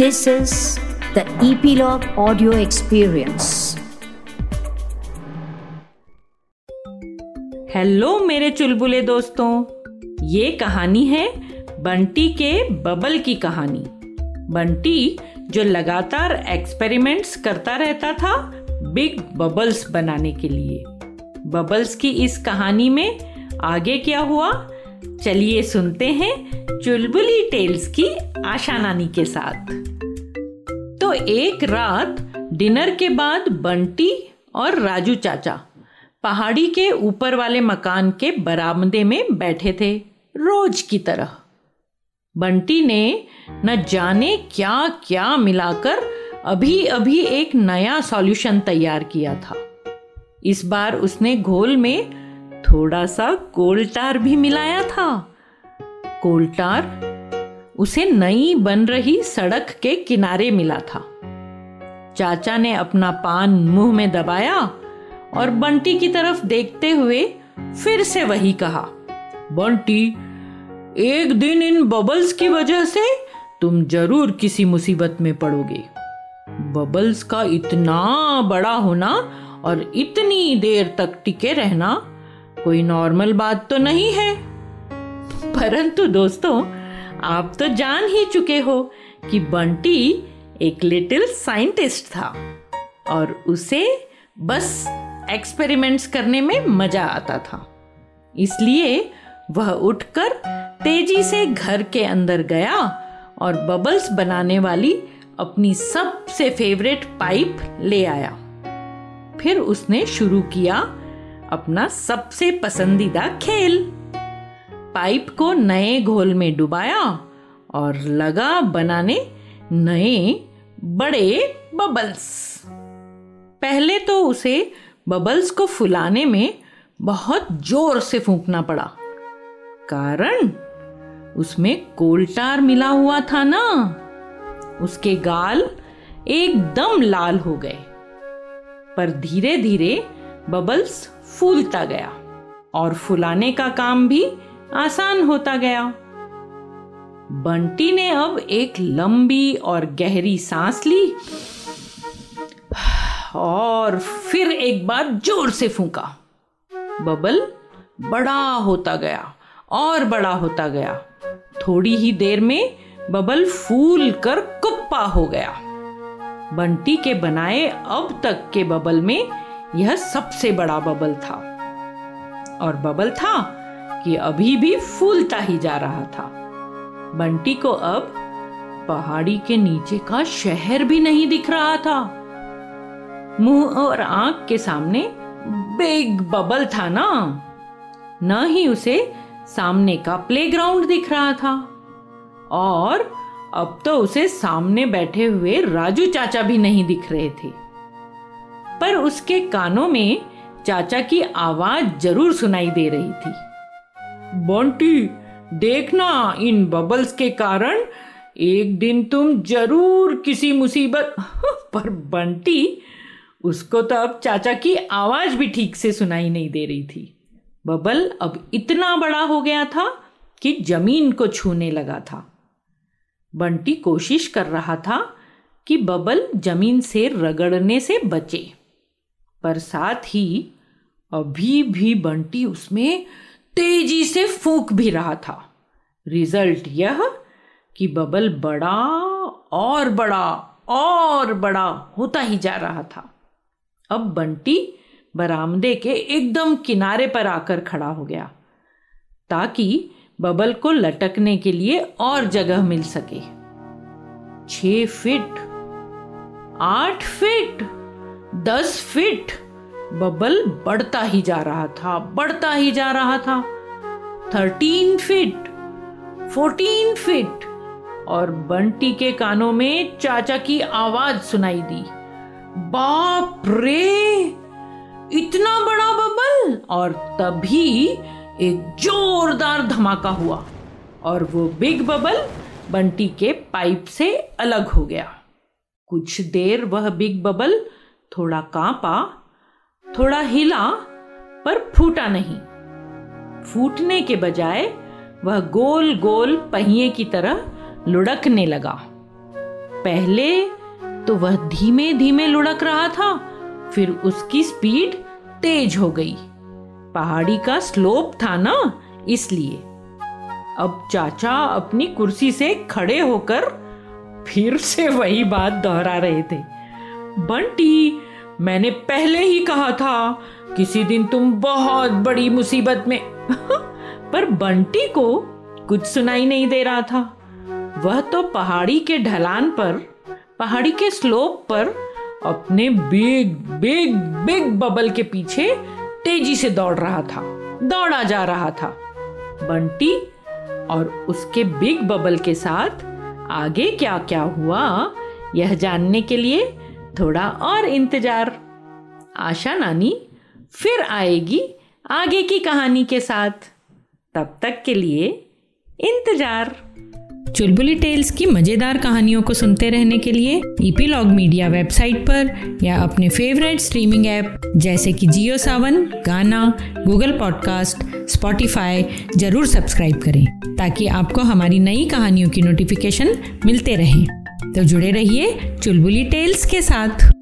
This is the ePlog audio experience. Hello मेरे चुलबुले दोस्तों, ये कहानी है बंटी के बबल की कहानी। बंटी जो लगातार एक्सपेरिमेंट्स करता रहता था बिग बबल्स बनाने के लिए। बबल्स की इस कहानी में आगे क्या हुआ, चलिए सुनते हैं चुलबुली टेल्स की आशा नानी के साथ। तो एक रात डिनर के बाद बंटी और राजू चाचा पहाड़ी के ऊपर वाले मकान के बरामदे में बैठे थे, रोज की तरह। बंटी ने न जाने क्या क्या मिलाकर अभी अभी एक नया सॉल्यूशन तैयार किया था। इस बार उसने घोल में थोड़ा सा कोलटार भी मिलाया था। कोलटार उसे नई बन रही सड़क के किनारे मिला था। चाचा ने अपना पान मुंह में दबाया और बंटी की तरफ देखते हुए फिर से वही कहा, बंटी, एक दिन इन बबल्स की वजह से तुम जरूर किसी मुसीबत में पड़ोगे। बबल्स का इतना बड़ा होना और इतनी देर तक टिके रहना कोई नॉर्मल बात तो नहीं है। परंतु दोस्तों, आप तो जान ही चुके हो कि बंटी एक लिटिल साइंटिस्ट था और उसे बस एक्सपेरिमेंट्स करने में मजा आता था। इसलिए वह उठकर तेजी से घर के अंदर गया और बबल्स बनाने वाली अपनी सबसे फेवरेट पाइप ले आया। फिर उसने शुरू किया अपना सबसे पसंदीदा खेल। पाइप को नए घोल में डुबाया और लगा बनाने नए बड़े बबल्स। पहले तो उसे बबल्स को फुलाने में बहुत जोर से फूंकना पड़ा, कारण उसमें कोलटार मिला हुआ था ना। उसके गाल एकदम लाल हो गए, पर धीरे धीरे बबल्स फूलता गया और फुलाने का काम भी आसान होता गया। बंटी ने अब एक लंबी और गहरी सांस ली और फिर एक बार जोर से फूंका। बबल बड़ा होता गया और बड़ा होता गया। थोड़ी ही देर में बबल फूल कर कुप्पा हो गया। बंटी के बनाए अब तक के बबल में यह सबसे बड़ा बबल था और बबल था कि अभी भी फूलता ही जा रहा था। बंटी को अब पहाड़ी के नीचे का शहर भी नहीं दिख रहा था। मुंह और आंख के सामने बिग बबल था ना, न ही उसे सामने का प्लेग्राउंड दिख रहा था और अब तो उसे सामने बैठे हुए राजू चाचा भी नहीं दिख रहे थे। पर उसके कानों में चाचा की आवाज जरूर सुनाई दे रही थी, बंटी, देखना, इन बबल्स के कारण एक दिन तुम जरूर किसी मुसीबत। पर बंटी, उसको तो अब चाचा की आवाज भी ठीक से सुनाई नहीं दे रही थी। बबल अब इतना बड़ा हो गया था कि जमीन को छूने लगा था। बंटी कोशिश कर रहा था कि बबल जमीन से रगड़ने से बचे, पर साथ ही अभी भी बंटी उसमें तेजी से फूंक भी रहा था। रिजल्ट यह कि बबल बड़ा और बड़ा और बड़ा होता ही जा रहा था। अब बंटी बरामदे के एकदम किनारे पर आकर खड़ा हो गया ताकि बबल को लटकने के लिए और जगह मिल सके। 6 फीट, 8 फीट, 10 फीट बबल बढ़ता ही जा रहा था, बढ़ता ही जा रहा था। 13 फीट, 14 फीट, और बंटी के कानों में चाचा की आवाज सुनाई दी, बाप रे, इतना बड़ा बबल। और तभी एक जोरदार धमाका हुआ और वो बिग बबल बंटी के पाइप से अलग हो गया। कुछ देर वह बिग बबल थोड़ा कांपा, थोड़ा हिला, पर फूटा नहीं। फूटने के बजाय वह गोल गोल पहिए की तरह लुढ़कने लगा। पहले तो वह धीमे धीमे लुढ़क रहा था, फिर उसकी स्पीड तेज हो गई। पहाड़ी का स्लोप था ना, इसलिए। अब चाचा अपनी कुर्सी से खड़े होकर फिर से वही बात दोहरा रहे थे। बंटी, मैंने पहले ही कहा था किसी दिन तुम बहुत बड़ी मुसीबत में पर बंटी को कुछ सुनाई नहीं दे रहा था। वह तो पहाड़ी के स्लोप पर अपने बिग बिग बिग बबल के पीछे तेजी से दौड़ा जा रहा था। बंटी और उसके बिग बबल के साथ आगे क्या क्या हुआ, यह जानने के लिए थोड़ा और इंतजार। आशा नानी फिर आएगी आगे की कहानी के साथ। तब तक के लिए इंतजार। चुलबुली टेल्स की मज़ेदार कहानियों को सुनते रहने के लिए ईपीलॉग मीडिया वेबसाइट पर या अपने फेवरेट स्ट्रीमिंग ऐप जैसे कि Jio Saavn, Gaana, Google podcast, Spotify ज़रूर सब्सक्राइब करें ताकि आपको हमारी नई कहानियों की नोटिफिकेशन मिलते रहे। तो जुड़े रहिए चुलबुली टेल्स के साथ।